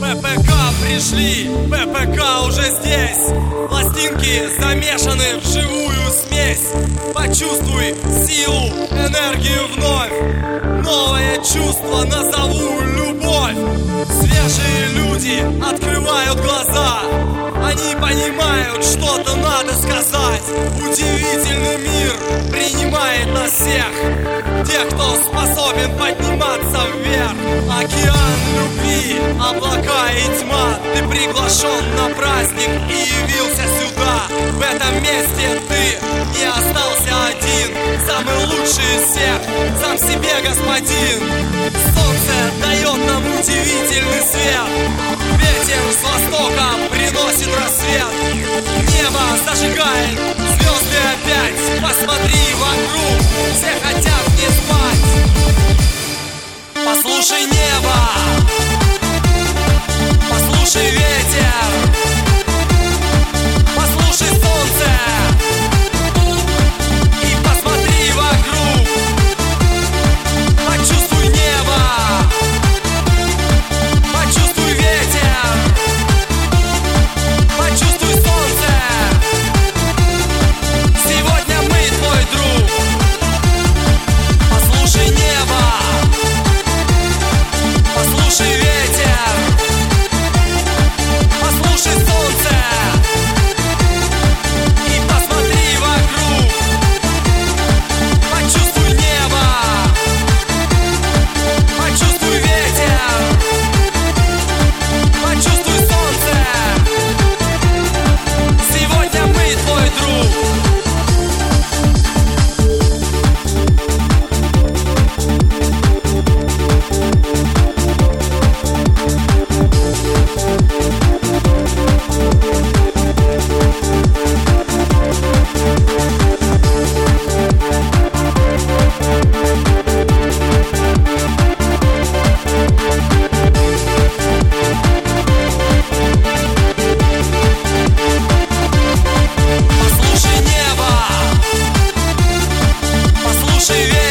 ППК пришли, ППК уже здесь. Пластинки замешаны в живую смесь. Почувствуй силу, энергию вновь. Новое чувство назову любовь. Свежие люди открывают глаза. Они понимают, что-то надо сказать. Удивительный мир принимает нас всех. Тех, кто способен подниматься вверх. Океан любви, облака и тьма. Ты приглашен на праздник и явился сюда. В этом месте ты не остался один. Самый лучший из всех, сам себе господин. Солнце дает нам удивительный свет. Ветер с востока приносит рассвет. Небо зажигает звезды опять. Посмотри вокруг, все хотят не спать. Послушай небо. Послушай ветер, послушай солнце и посмотри вокруг, почувствуй небо, почувствуй ветер, почувствуй солнце. Сегодня мы твой друг. Послушай небо, послушай ветер. Послушай солнце и посмотри вокруг, почувствуй небо, почувствуй ветер, почувствуй солнце. Сегодня мы твой друг. Живи!